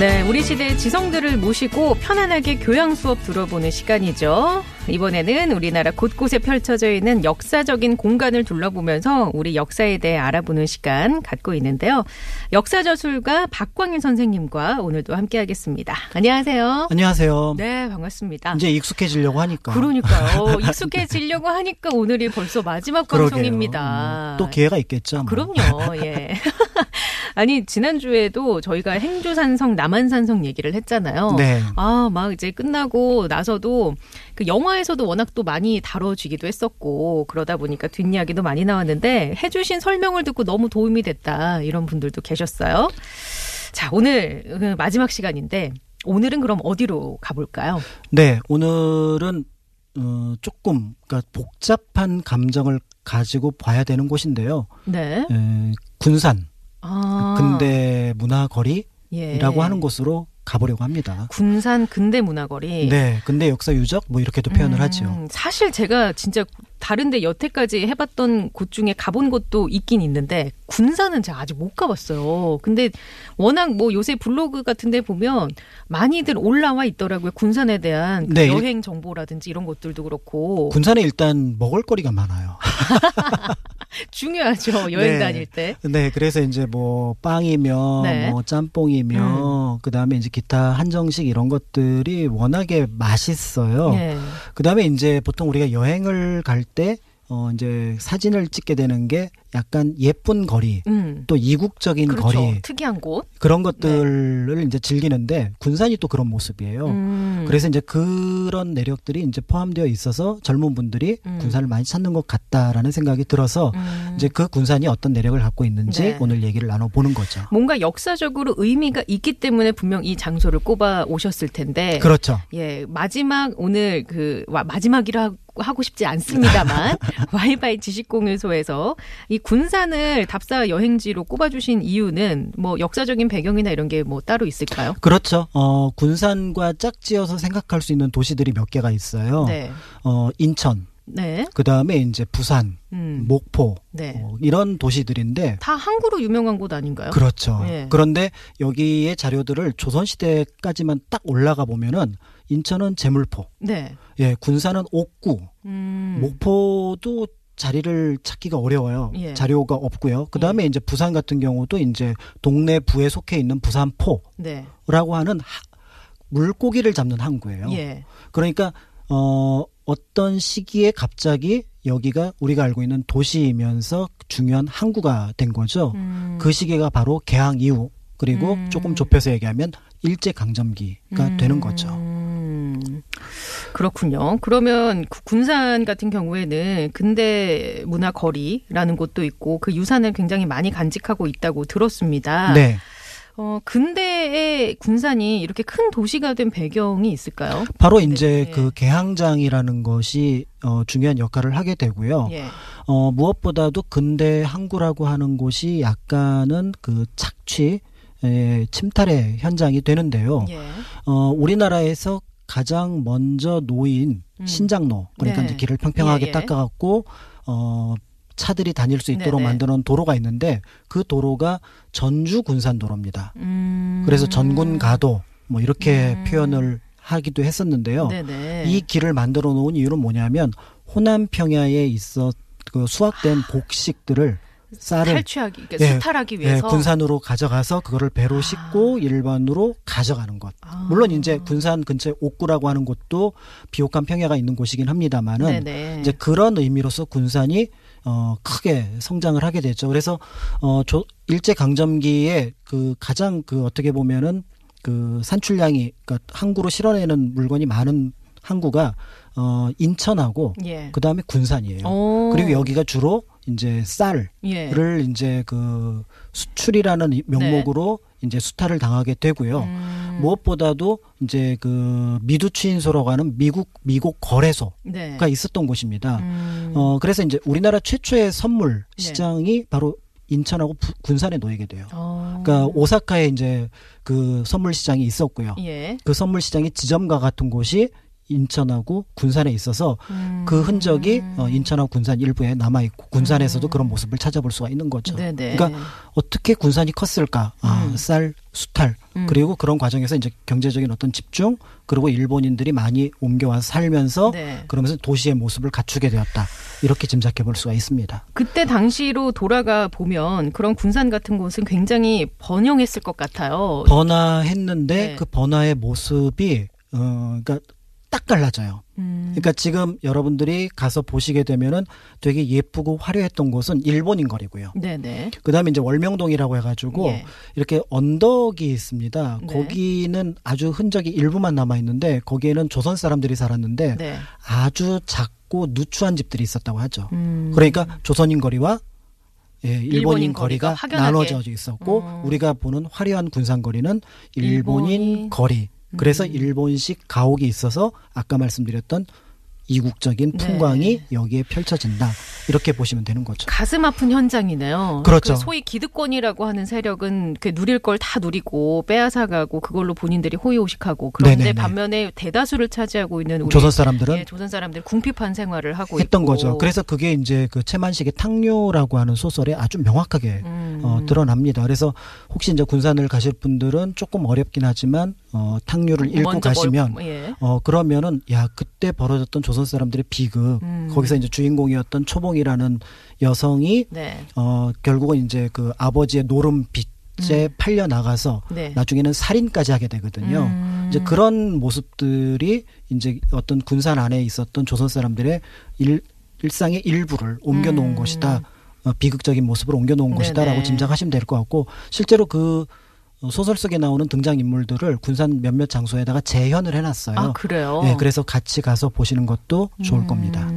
네, 우리 시대의 지성들을 모시고 편안하게 교양 수업 들어보는 시간이죠. 이번에는 우리나라 곳곳에 펼쳐져 있는 역사적인 공간을 둘러보면서 우리 역사에 대해 알아보는 시간 갖고 있는데요. 역사저술가 박광일 선생님과 오늘도 함께하겠습니다. 안녕하세요. 안녕하세요. 네, 반갑습니다. 이제 익숙해지려고 하니까. 그러니까요. 익숙해지려고 하니까 오늘이 벌써 마지막 방송입니다. 또 기회가 있겠죠. 뭐. 그럼요. 예. 아니, 지난주에도 저희가 행주산성, 남한산성 얘기를 했잖아요. 네. 아, 막 이제 끝나고 나서도 그 영화에서도 워낙 또 많이 다뤄지기도 했었고 그러다 보니까 뒷이야기도 많이 나왔는데 해주신 설명을 듣고 너무 도움이 됐다 이런 분들도 계셨어요. 자, 오늘 마지막 시간인데 오늘은 그럼 어디로 가볼까요? 네, 오늘은 조금 그러니까 복잡한 감정을 가지고 봐야 되는 곳인데요. 네. 군산 근대문화거리라고 예. 하는 곳으로 가보려고 합니다. 군산 근대문화거리. 네. 근대 역사 유적 뭐 이렇게도 표현을 하죠. 사실 제가 진짜 다른데 여태까지 해봤던 곳 중에 가본 곳도 있긴 있는데 군산은 제가 아직 못 가봤어요. 근데 워낙 뭐 요새 블로그 같은 데 보면 많이들 올라와 있더라고요. 군산에 대한 그 네. 여행 정보라든지 이런 것들도 그렇고. 군산에 일단 먹을거리가 많아요. 중요하죠. 여행 네. 다닐 때. 네. 그래서 이제 뭐 빵이며 네. 뭐 짬뽕이며 그다음에 이제 기타 한정식 이런 것들이 워낙에 맛있어요. 네. 그다음에 이제 보통 우리가 여행을 갈 때 이제 사진을 찍게 되는 게 약간 예쁜 거리, 또 이국적인 그렇죠. 거리, 특이한 곳 그런 것들을 네. 이제 즐기는데 군산이 또 그런 모습이에요. 그래서 이제 그런 내력들이 이제 포함되어 있어서 젊은 분들이 군산을 많이 찾는 것 같다라는 생각이 들어서 이제 그 군산이 어떤 내력을 갖고 있는지 네. 오늘 얘기를 나눠보는 거죠. 뭔가 역사적으로 의미가 있기 때문에 분명 이 장소를 꼽아 오셨을 텐데, 그렇죠. 예, 마지막 오늘 그 마지막이라. 하고 싶지 않습니다만 와이파이 지식공유소에서 이 군산을 답사 여행지로 꼽아주신 이유는 뭐 역사적인 배경이나 이런 게 뭐 따로 있을까요? 그렇죠. 군산과 짝지어서 생각할 수 있는 도시들이 몇 개가 있어요. 네. 인천. 네. 그 다음에 이제 부산, 목포 네. 이런 도시들인데 다 항구로 유명한 곳 아닌가요? 그렇죠. 네. 그런데 여기의 자료들을 조선시대까지만 딱 올라가 보면은 인천은 제물포, 네. 예, 군산은 옥구, 목포도 자리를 찾기가 어려워요. 예. 자료가 없고요. 그 다음에 예. 이제 부산 같은 경우도 이제 동네 부에 속해 있는 부산포라고 네. 하는 물고기를 잡는 항구예요. 예. 그러니까 어떤 시기에 갑자기 여기가 우리가 알고 있는 도시이면서 중요한 항구가 된 거죠. 그 시기가 바로 개항 이후 그리고 조금 좁혀서 얘기하면 일제강점기가 되는 거죠. 그렇군요. 그러면 군산 같은 경우에는 근대 문화 거리라는 곳도 있고 그 유산을 굉장히 많이 간직하고 있다고 들었습니다. 네. 근대의 군산이 이렇게 큰 도시가 된 배경이 있을까요? 바로 이제 네. 그 개항장이라는 것이 중요한 역할을 하게 되고요. 예. 무엇보다도 근대 항구라고 하는 곳이 약간은 그 착취, 침탈의 현장이 되는데요. 예. 우리나라에서 가장 먼저 놓인 신장로, 그러니까 네. 이제 길을 평평하게 예, 예. 닦아갖고 차들이 다닐 수 있도록 네네. 만드는 도로가 있는데 그 도로가 전주 군산 도로입니다. 그래서 전군가도 뭐 이렇게 표현을 하기도 했었는데요. 네네. 이 길을 만들어 놓은 이유는 뭐냐면 호남 평야에 있어 그 수확된 복식들을 쌀을 탈취하기, 그러니까 예, 수탈하기 위해서 예, 군산으로 가져가서 그거를 배로 싣고 일반으로 가져가는 것. 물론 이제 군산 근처에 옥구라고 하는 곳도 비옥한 평야가 있는 곳이긴 합니다만은 네네. 이제 그런 의미로서 군산이 크게 성장을 하게 됐죠. 그래서 일제 강점기에 그 가장 그 어떻게 보면은 그 산출량이 그러니까 항구로 실어내는 물건이 많은 항구가 인천하고 예. 그 다음에 군산이에요. 오. 그리고 여기가 주로 이제 쌀을 이제 그 수출이라는 명목으로 이제 수탈을 당하게 되고요. 무엇보다도 이제 그 미두추인소라고 하는 미국 거래소가 있었던 곳입니다. 그래서 이제 우리나라 최초의 선물 시장이 바로 인천하고 군산에 놓이게 돼요. 그러니까 오사카에 이제 그 선물 시장이 있었고요. 그 선물 시장의 지점과 같은 곳이 인천하고 군산에 있어서 그 흔적이 인천하고 군산 일부에 남아있고 군산에서도 그런 모습을 찾아볼 수가 있는 거죠. 네네. 그러니까 어떻게 군산이 컸을까? 쌀, 수탈 그리고 그런 과정에서 이제 경제적인 어떤 집중 그리고 일본인들이 많이 옮겨와서 살면서 그러면서 도시의 모습을 갖추게 되었다. 이렇게 짐작해 볼 수가 있습니다. 그때 당시로 돌아가 보면 그런 군산 같은 곳은 굉장히 번영했을 것 같아요. 번화했는데 그 번화의 모습이 그러니까 딱 달라져요. 그러니까 지금 여러분들이 가서 보시게 되면은 되게 예쁘고 화려했던 곳은 일본인 거리고요. 네네. 그다음에 이제 월명동이라고 해가지고 이렇게 언덕이 있습니다. 거기는 아주 흔적이 일부만 남아 있는데 거기에는 조선 사람들이 살았는데 아주 작고 누추한 집들이 있었다고 하죠. 그러니까 조선인 거리와 일본인 거리가 나눠져 있었고 우리가 보는 화려한 군산 거리는 일본인 거리. 그래서 일본식 가옥이 있어서 아까 말씀드렸던 이국적인 풍광이 여기에 펼쳐진다. 이렇게 보시면 되는 거죠. 가슴 아픈 현장이네요. 그렇죠. 그 소위 기득권이라고 하는 세력은 그 누릴 걸 다 누리고 빼앗아가고 그걸로 본인들이 호의호식하고 그런데 반면에 대다수를 차지하고 있는 우리 조선 사람들은 궁핍한 생활을 하고 했던 있고. 거죠. 그래서 그게 이제 그 채만식의 탕묘라고 하는 소설에 아주 명확하게 드러납니다. 그래서 혹시 이제 군산을 가실 분들은 조금 어렵긴 하지만 탕류를 읽고 가시면 그러면은 야 그때 벌어졌던 조선 사람들의 비극 거기서 이제 주인공이었던 초봉이라는 여성이 결국은 이제 그 아버지의 노름 빚에 팔려 나가서 나중에는 살인까지 하게 되거든요. 이제 그런 모습들이 이제 어떤 군산 안에 있었던 조선 사람들의 일상의 일부를 옮겨놓은 것이다. 비극적인 모습을 옮겨놓은 것이다라고 짐작하시면 될 것 같고 실제로 그 소설 속에 나오는 등장인물들을 군산 몇몇 장소에다가 재현을 해놨어요. 아, 그래요? 네, 그래서 같이 가서 보시는 것도 좋을 겁니다.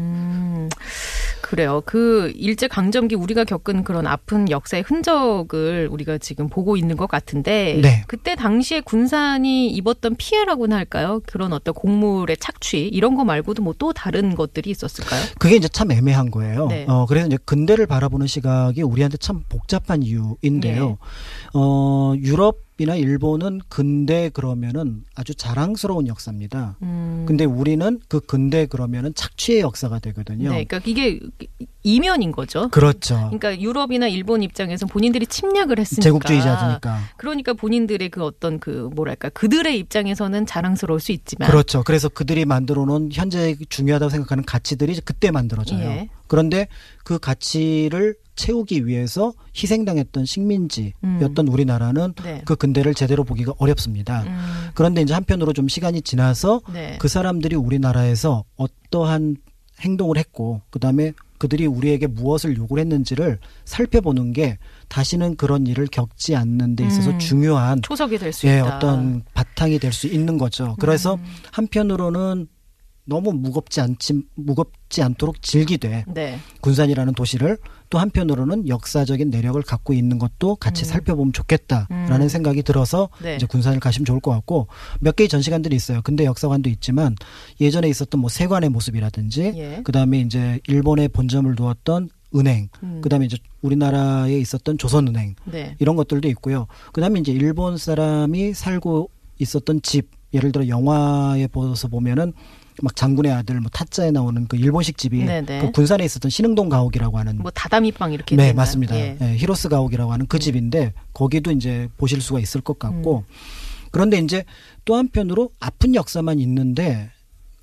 그래요. 그 일제강점기 우리가 겪은 그런 아픈 역사의 흔적을 우리가 지금 보고 있는 것 같은데 그때 당시에 군산이 입었던 피해라고나 할까요? 그런 어떤 곡물의 착취 이런 거 말고도 뭐 또 다른 것들이 있었을까요? 그게 이제 참 애매한 거예요. 그래서 이제 근대를 바라보는 시각이 우리한테 참 복잡한 이유인데요. 유럽이나 일본은 근대 그러면은 아주 자랑스러운 역사입니다. 근데 우리는 그 근대 그러면은 착취의 역사가 되거든요. 그러니까 이게 이면인 거죠. 그렇죠. 그러니까 유럽이나 일본 입장에서 본인들이 침략을 했으니까. 제국주의자니까. 그러니까 본인들의 그 어떤 그 뭐랄까 그들의 입장에서는 자랑스러울 수 있지만. 그렇죠. 그래서 그들이 만들어놓은 현재 중요하다고 생각하는 가치들이 그때 만들어져요. 그런데 그 가치를 채우기 위해서 희생당했던 식민지였던 우리나라는 그 근대를 제대로 보기가 어렵습니다. 그런데 이제 한편으로 좀 시간이 지나서 그 사람들이 우리나라에서 어떠한 행동을 했고 그다음에 그들이 우리에게 무엇을 요구를 했는지를 살펴보는 게 다시는 그런 일을 겪지 않는 데 있어서 중요한 초석이 될 수 있다. 어떤 바탕이 될 수 있는 거죠. 그래서 한편으로는 너무 무겁지 않도록 즐기되 군산이라는 도시를 또 한편으로는 역사적인 내력을 갖고 있는 것도 같이 살펴보면 좋겠다라는 생각이 들어서 이제 군산을 가시면 좋을 것 같고 몇 개의 전시관들이 있어요. 근대 역사관도 있지만 예전에 있었던 뭐 세관의 모습이라든지 그다음에 이제 일본에 본점을 두었던 은행, 그다음에 이제 우리나라에 있었던 조선은행 이런 것들도 있고요. 그다음에 이제 일본 사람이 살고 있었던 집, 예를 들어 영화에 보서 보면은 막 장군의 아들 뭐 타짜에 나오는 그 일본식 집이 그 군산에 있었던 신흥동 가옥이라고 하는 뭐 다다미빵 이렇게 있는 맞습니다. 히로스 가옥이라고 하는 그 집인데 거기도 이제 보실 수가 있을 것 같고 그런데 이제 또 한편으로 아픈 역사만 있는데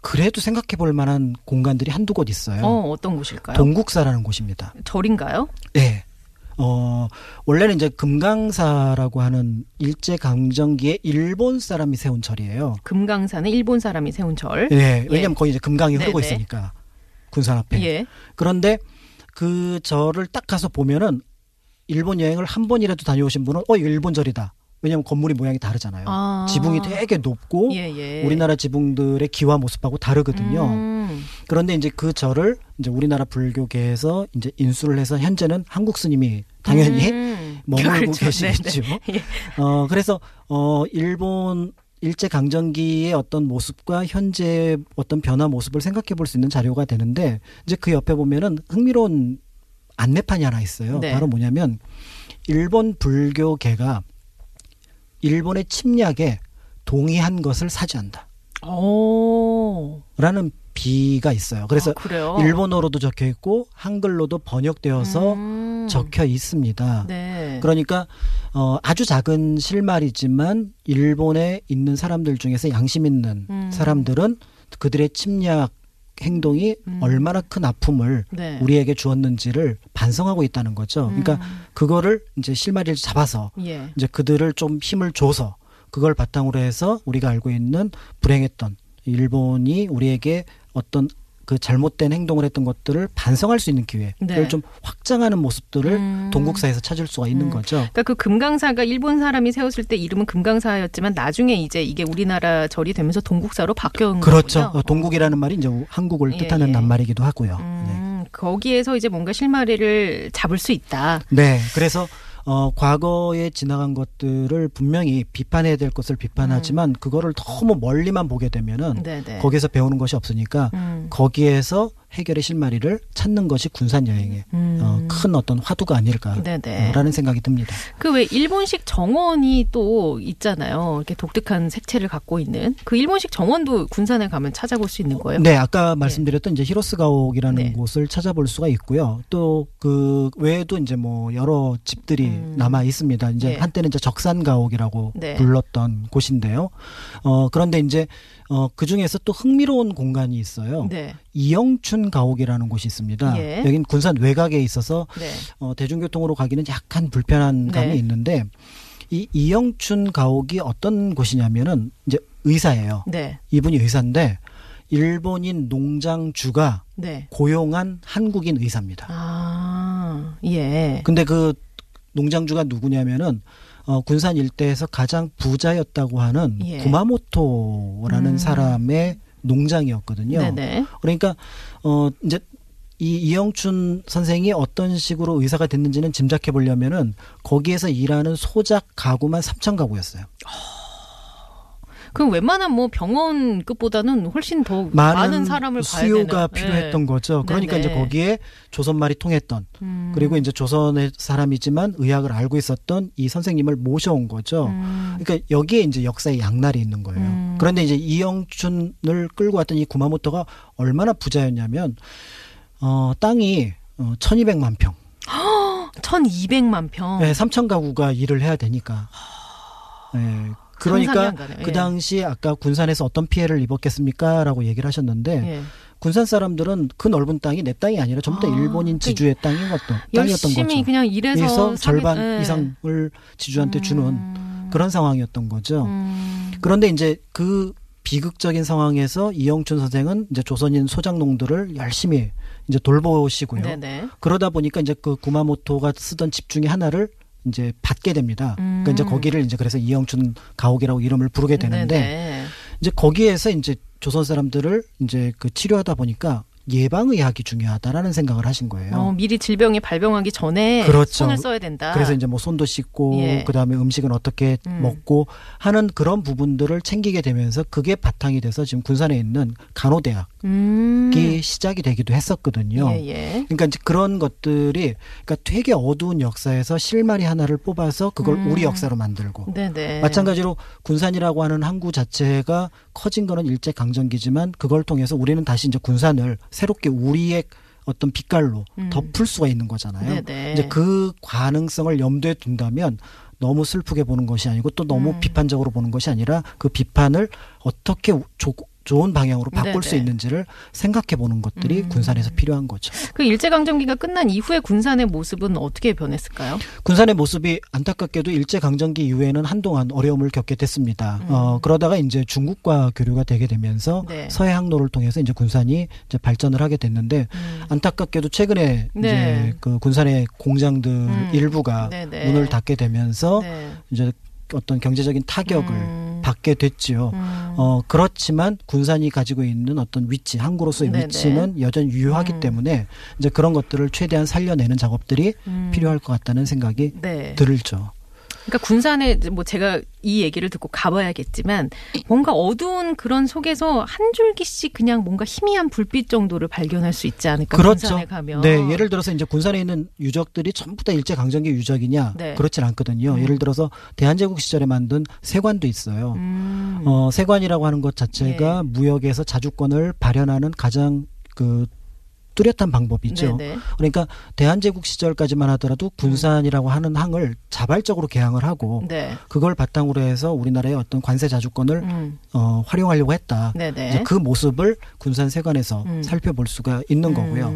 그래도 생각해 볼 만한 공간들이 한두 곳 있어요. 어떤 곳일까요? 동국사라는 곳입니다. 절인가요? 네. 원래는 이제 금강사라고 하는 일제강점기에 일본 사람이 세운 절이에요. 금강사는 일본 사람이 세운 절. 왜냐하면 거기 이제 금강이 흐르고 있으니까 군산 앞에. 그런데 그 절을 딱 가서 보면은 일본 여행을 한 번이라도 다녀오신 분은 이거 일본 절이다. 왜냐하면 건물이 모양이 다르잖아요. 지붕이 되게 높고 우리나라 지붕들의 기와 모습하고 다르거든요. 그런데 이제 그 절을 이제 우리나라 불교계에서 이제 인수를 해서 현재는 한국 스님이 당연히 머물고 계시겠죠. 예. 그래서 일본 일제 강점기의 어떤 모습과 현재 어떤 변화 모습을 생각해 볼 수 있는 자료가 되는데, 이제 그 옆에 보면은 흥미로운 안내판이 하나 있어요. 네. 바로 뭐냐면 일본 불교계가 일본의 침략에 동의한 것을 사죄한다. 오. 라는 비가 있어요. 그래서 일본어로도 적혀 있고 한글로도 번역되어서 적혀 있습니다. 네. 그러니까 아주 작은 실말이지만 일본에 있는 사람들 중에서 양심 있는 사람들은 그들의 침략 행동이 얼마나 큰 아픔을 네. 우리에게 주었는지를 반성하고 있다는 거죠. 그러니까 그거를 이제 실마리를 잡아서 예. 이제 그들을 좀 힘을 줘서 그걸 바탕으로 해서 우리가 알고 있는 불행했던 일본이 우리에게 어떤 그 잘못된 행동을 했던 것들을 반성할 수 있는 기회를 네. 좀 확장하는 모습들을 동국사에서 찾을 수가 있는 거죠. 그러니까 그 금강사가 일본 사람이 세웠을 때 이름은 금강사였지만 나중에 이제 이게 우리나라 절이 되면서 동국사로 바뀌어온 그렇죠. 거군요. 동국이라는 말이 이제 한국을 뜻하는 예, 예. 낱말이기도 하고요. 네. 거기에서 이제 뭔가 실마리를 잡을 수 있다. 네. 그래서 과거에 지나간 것들을 분명히 비판해야 될 것을 비판하지만 그거를 너무 멀리만 보게 되면은 네네. 거기에서 배우는 것이 없으니까 거기에서 해결의 실마리를 찾는 것이 군산 여행의 큰 어떤 화두가 아닐까라는 네네. 생각이 듭니다. 그 왜 일본식 정원이 또 있잖아요. 이렇게 독특한 색채를 갖고 있는 그 일본식 정원도 군산에 가면 찾아볼 수 있는 거예요? 네, 아까 말씀드렸던 네. 이제 히로스가옥이라는 네. 곳을 찾아볼 수가 있고요. 또 그 외에도 이제 뭐 여러 집들이 남아 있습니다. 이제 네. 한때는 이제 적산가옥이라고 네. 불렀던 곳인데요. 그런데 이제 그 중에서 또 흥미로운 공간이 있어요. 네. 이영춘 가옥이라는 곳이 있습니다. 예. 여긴 군산 외곽에 있어서 네. 대중교통으로 가기는 약간 불편한 감이 네. 있는데 이 이영춘 가옥이 어떤 곳이냐면은 이제 의사예요. 네. 이분이 의사인데 일본인 농장주가 네. 고용한 한국인 의사입니다. 아, 예. 근데 그 농장주가 누구냐면은 군산 일대에서 가장 부자였다고 하는 예. 구마모토라는 사람의 농장이었거든요. 네네. 그러니까 이제 이 이영춘 선생이 어떤 식으로 의사가 됐는지는 짐작해 보려면은 거기에서 일하는 소작 가구만 3,000가구였어요. 그럼 웬만한 뭐 병원 끝보다는 훨씬 더 많은 사람을 수요가 필요했던 네. 거죠. 그러니까 네네. 이제 거기에 조선말이 통했던 그리고 이제 조선의 사람이지만 의학을 알고 있었던 이 선생님을 모셔온 거죠. 그러니까 여기에 이제 역사의 양날이 있는 거예요. 그런데 이제 이영춘을 끌고 왔던 이 구마모토가 얼마나 부자였냐면 땅이 1,200만 평. 1,200만 평. 네, 3,000가구가 일을 해야 되니까. 네. 그러니까 그 당시 예. 아까 군산에서 어떤 피해를 입었겠습니까? 라고 얘기를 하셨는데 예. 군산 사람들은 그 넓은 땅이 내 땅이 아니라 전부 다 일본인 지주의 땅이었던 거죠. 열심히 그냥 일해서 절반 예. 이상을 지주한테 주는 그런 상황이었던 거죠. 그런데 이제 그 비극적인 상황에서 이영춘 선생은 이제 조선인 소작농들을 열심히 이제 돌보시고요. 네네. 그러다 보니까 이제 그 구마모토가 쓰던 집 중에 하나를 이제 받게 됩니다. 그러니까 이제 거기를 이제 그래서 이영춘 가옥이라고 이름을 부르게 되는데 네네. 이제 거기에서 이제 조선 사람들을 이제 그 치료하다 보니까 예방의학이 중요하다라는 생각을 하신 거예요. 미리 질병이 발병하기 전에 그렇죠. 손을 써야 된다. 그래서 이제 뭐 손도 씻고 예. 그다음에 음식은 어떻게 먹고 하는 그런 부분들을 챙기게 되면서 그게 바탕이 돼서 지금 군산에 있는 간호대학이 시작이 되기도 했었거든요. 예예. 그러니까 이제 그런 것들이 그러니까 되게 어두운 역사에서 실마리 하나를 뽑아서 그걸 우리 역사로 만들고 네네. 마찬가지로 군산이라고 하는 항구 자체가 커진 거는 일제강점기지만 그걸 통해서 우리는 다시 이제 군산을 새롭게 우리의 어떤 빛깔로 덮을 수가 있는 거잖아요. 네네. 이제 그 가능성을 염두에 둔다면 너무 슬프게 보는 것이 아니고 또 너무 비판적으로 보는 것이 아니라 그 비판을 어떻게 좋은 방향으로 바꿀 네네. 수 있는지를 생각해 보는 것들이 군산에서 필요한 거죠. 그 일제강점기가 끝난 이후에 군산의 모습은 어떻게 변했을까요? 군산의 모습이 안타깝게도 일제강점기 이후에는 한동안 어려움을 겪게 됐습니다. 그러다가 이제 중국과 교류가 되게 되면서 네. 서해 항로를 통해서 이제 군산이 이제 발전을 하게 됐는데 안타깝게도 최근에 네. 이제 그 군산의 공장들 일부가 네네. 문을 닫게 되면서 네. 이제 어떤 경제적인 타격을 받게 됐지요. 그렇지만 군산이 가지고 있는 어떤 위치, 항구로서의 네네. 위치는 여전히 유효하기 때문에 이제 그런 것들을 최대한 살려내는 작업들이 필요할 것 같다는 생각이 네. 들죠. 그러니까 군산에 뭐 제가 이 얘기를 듣고 가봐야겠지만 뭔가 어두운 그런 속에서 한 줄기씩 그냥 뭔가 희미한 불빛 정도를 발견할 수 있지 않을까. 그렇죠. 군산에 가면. 네, 예를 들어서 이제 군산에 있는 유적들이 전부 다 일제강점기 유적이냐 네. 그렇진 않거든요. 예를 들어서 대한제국 시절에 만든 세관도 있어요. 세관이라고 하는 것 자체가 네. 무역에서 자주권을 발현하는 가장 그 뚜렷한 방법이죠. 네네. 그러니까 대한제국 시절까지만 하더라도 군산이라고 하는 항을 자발적으로 개항을 하고 네. 그걸 바탕으로 해서 우리나라의 어떤 관세 자주권을 활용하려고 했다. 이제 그 모습을 군산 세관에서 살펴볼 수가 있는 거고요.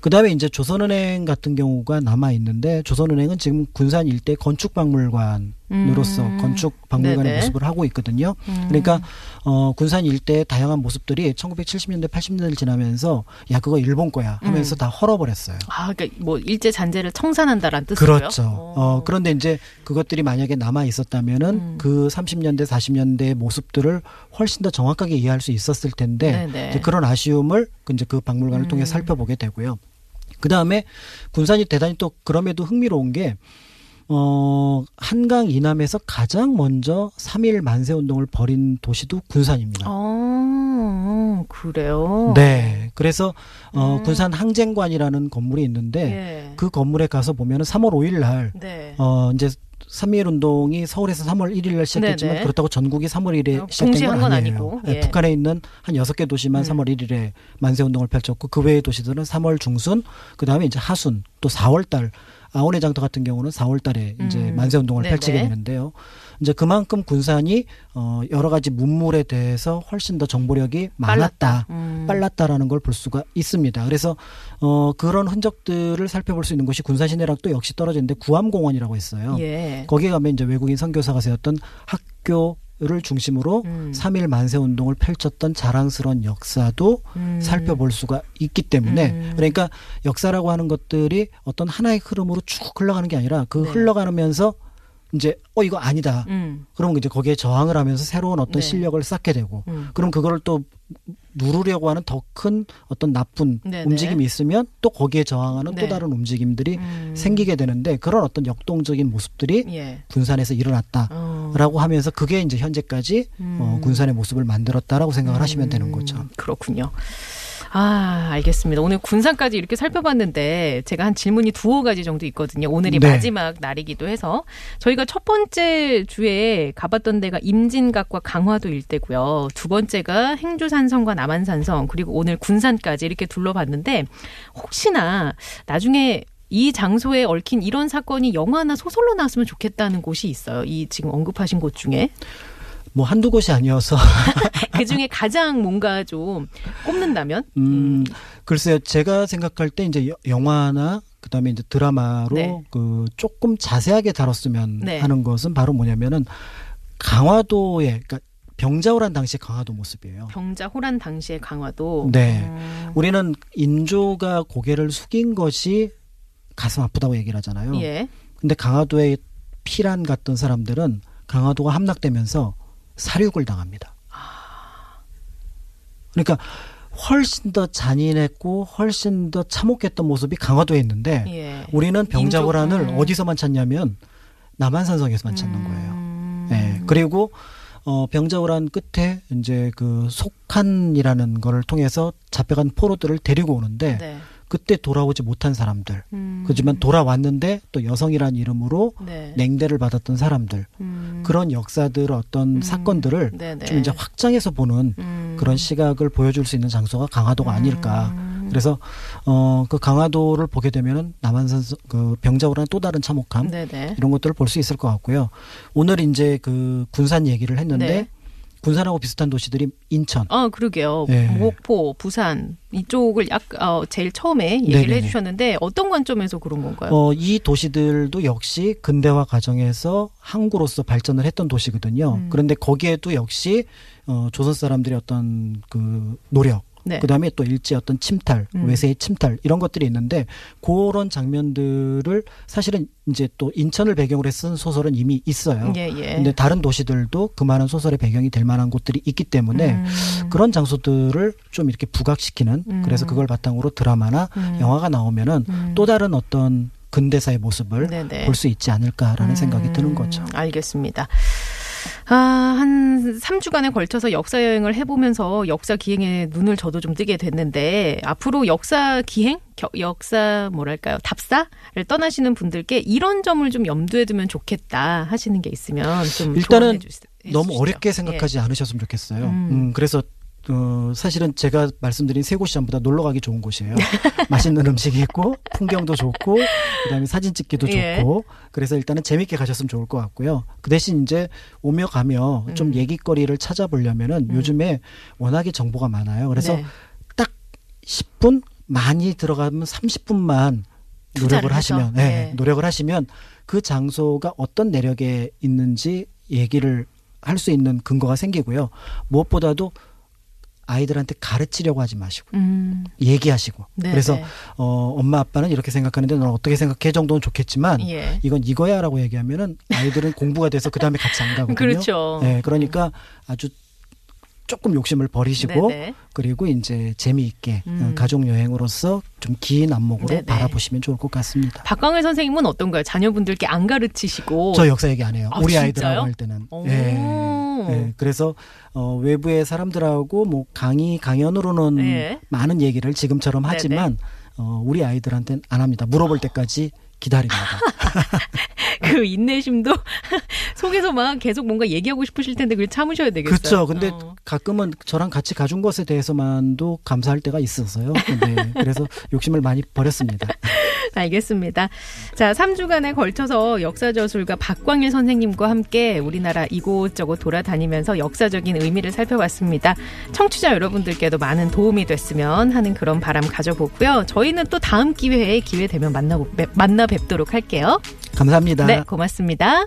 그다음에 이제 조선은행 같은 경우가 남아있는데 조선은행은 지금 군산 일대 건축박물관 으로서 건축 박물관의 네네. 모습을 하고 있거든요. 그러니까 군산 일대의 다양한 모습들이 1970년대 80년대를 지나면서 야 그거 일본 거야 하면서 다 헐어버렸어요. 아, 그러니까 뭐 일제 잔재를 청산한다라는 뜻이고요. 그렇죠. 그런데 이제 그것들이 만약에 남아 있었다면은 그 30년대 40년대의 모습들을 훨씬 더 정확하게 이해할 수 있었을 텐데 그런 아쉬움을 이제 그 박물관을 통해 살펴보게 되고요. 그 다음에 군산이 대단히 또 그럼에도 흥미로운 게 한강 이남에서 가장 먼저 3.1 만세 운동을 벌인 도시도 군산입니다. 그래요? 네. 그래서 군산 항쟁관이라는 건물이 있는데 예. 그 건물에 가서 보면은 3월 5일 날 네. 이제 3.1 운동이 서울에서 3월 1일 날 시작됐지만 네네. 그렇다고 전국이 3월 1일에 시작된 건 아니에요. 예. 북한에 있는 한 6개 도시만 3월 1일에 만세 운동을 펼쳤고 그 외의 도시들은 3월 중순, 그다음에 이제 하순, 또 4월 달 아오네 장터 같은 경우는 4월 달에 이제 만세 운동을 펼치게 되는데요. 이제 그만큼 군산이 여러 가지 문물에 대해서 훨씬 더 정보력이 많았다. 빨랐다라는 걸 볼 수가 있습니다. 그래서 그런 흔적들을 살펴볼 수 있는 곳이 군산 시내랑 또 역시 떨어지는데 구암공원이라고 있어요. 예. 거기에 가면 이제 외국인 선교사가 세웠던 학교를 중심으로 3.1 만세 운동을 펼쳤던 자랑스러운 역사도 살펴볼 수가 있기 때문에 그러니까 역사라고 하는 것들이 어떤 하나의 흐름으로 쭉 흘러가는 게 아니라 그 네. 흘러가면서 이제 이거 아니다. 그러면 이제 거기에 저항을 하면서 새로운 어떤 네. 실력을 쌓게 되고 그럼 그걸 또 누르려고 하는 더 큰 어떤 나쁜 네네. 움직임이 있으면 또 거기에 저항하는 네. 또 다른 움직임들이 생기게 되는데 그런 어떤 역동적인 모습들이 예. 군산에서 일어났다라고 하면서 그게 이제 현재까지 군산의 모습을 만들었다라고 생각을 하시면 되는 거죠. 그렇군요. 아, 알겠습니다. 오늘 군산까지 이렇게 살펴봤는데 제가 한 질문이 두어 가지 정도 있거든요. 오늘이 네. 마지막 날이기도 해서 저희가 첫 번째 주에 가봤던 데가 임진각과 강화도 일대고요. 두 번째가 행주산성과 남한산성 그리고 오늘 군산까지 이렇게 둘러봤는데 혹시나 나중에 이 장소에 얽힌 이런 사건이 영화나 소설로 나왔으면 좋겠다는 곳이 있어요. 이 지금 언급하신 곳 중에. 뭐 한두 곳이 아니어서 그중에 가장 뭔가 좀 꼽는다면 글쎄요 제가 생각할 때 이제 영화나 그다음에 이제 드라마로 네. 그 조금 자세하게 다뤘으면 네. 하는 것은 바로 뭐냐면은 강화도의 그러니까 병자호란 당시의 강화도 모습이에요. 병자호란 당시의 강화도. 네, 우리는 인조가 고개를 숙인 것이 가슴 아프다고 얘기를 하잖아요. 예. 근데 강화도에 피란 갔던 사람들은 강화도가 함락되면서 살육을 당합니다. 그러니까 훨씬 더 잔인했고 훨씬 더 참혹했던 모습이 강화도에 있는데 예. 우리는 병자호란을 어디서만 찾냐면 남한산성에서만 찾는 거예요. 예. 그리고 병자호란 끝에 이제 그 속한이라는 거를 통해서 잡혀간 포로들을 데리고 오는데 네. 그때 돌아오지 못한 사람들. 그렇지만 돌아왔는데 또 여성이라는 이름으로 네. 냉대를 받았던 사람들. 그런 역사들 어떤 사건들을 네네. 좀 이제 확장해서 보는 그런 시각을 보여줄 수 있는 장소가 강화도가 아닐까. 그래서 그 강화도를 보게 되면은 남한산성 그 병자호란 또 다른 참혹함 네네. 이런 것들을 볼 수 있을 것 같고요. 오늘 이제 그 군산 얘기를 했는데 네. 군산하고 비슷한 도시들이 인천. 아, 그러게요. 네. 목포, 부산 이쪽을 제일 처음에 얘기를 네네네. 해주셨는데 어떤 관점에서 그런 건가요? 이 도시들도 역시 근대화 과정에서 항구로서 발전을 했던 도시거든요. 그런데 거기에도 역시 조선 사람들의 어떤 그 노력 네. 그다음에 또 일제 어떤 침탈, 외세의 침탈 이런 것들이 있는데 그런 장면들을 사실은 이제 또 인천을 배경으로 쓴 소설은 이미 있어요. 예, 예. 근데 다른 도시들도 그만한 소설의 배경이 될 만한 곳들이 있기 때문에 그런 장소들을 좀 이렇게 부각시키는 그래서 그걸 바탕으로 드라마나 영화가 나오면은 또 다른 어떤 근대사의 모습을 볼 수 있지 않을까라는 생각이 드는 거죠. 알겠습니다. 아, 한 3주간에 걸쳐서 역사 여행을 해보면서 역사 기행에 눈을 저도 좀 뜨게 됐는데 앞으로 역사 기행? 역사 뭐랄까요? 답사를 떠나시는 분들께 이런 점을 좀 염두에 두면 좋겠다 하시는 게 있으면 좀 일단은 너무 어렵게 생각하지 예. 않으셨으면 좋겠어요. 그래서 사실은 제가 말씀드린 세 곳이 전부 다 놀러 가기 좋은 곳이에요. 맛있는 음식이 있고 풍경도 좋고 그다음에 사진 찍기도 예. 좋고 그래서 일단은 재밌게 가셨으면 좋을 것 같고요. 그 대신 이제 오며 가며 좀 얘기거리를 찾아보려면은 요즘에 워낙에 정보가 많아요. 그래서 네. 딱 10분 많이 들어가면 30분만 노력을 하시면 네. 네. 노력을 하시면 그 장소가 어떤 내력에 있는지 얘기를 할 수 있는 근거가 생기고요. 무엇보다도 아이들한테 가르치려고 하지 마시고 얘기하시고 네네. 그래서 엄마 아빠는 이렇게 생각하는데 너는 어떻게 생각해 정도는 좋겠지만 예. 이건 이거야라고 얘기하면은 아이들은 공부가 돼서 그 다음에 같이 안 가거든요. 그렇죠. 네, 그러니까 아주 조금 욕심을 버리시고 네네. 그리고 이제 재미있게 가족 여행으로서 좀 긴 안목으로 네네. 바라보시면 좋을 것 같습니다. 박광일 선생님은 어떤가요? 자녀분들께 안 가르치시고 저 역사 얘기 안 해요. 아, 우리 아이들하고 할 때는. 네, 그래서 외부의 사람들하고 뭐 강의, 강연으로는 네. 많은 얘기를 지금처럼 하지만 우리 아이들한테는 안 합니다. 물어볼 때까지 기다립니다. 그 인내심도 속에서 막 계속 뭔가 얘기하고 싶으실 텐데 그걸 참으셔야 되겠어요. 그렇죠. 근데 가끔은 저랑 같이 가준 것에 대해서만도 감사할 때가 있었어요. 네, 그래서 욕심을 많이 버렸습니다. 알겠습니다. 자, 3주간에 걸쳐서 역사저술가 박광일 선생님과 함께 우리나라 이곳저곳 돌아다니면서 역사적인 의미를 살펴봤습니다. 청취자 여러분들께도 많은 도움이 됐으면 하는 그런 바람 가져보고요. 저희는 또 다음 기회에 기회 되면 만나 뵙도록 할게요. 감사합니다. 네, 고맙습니다.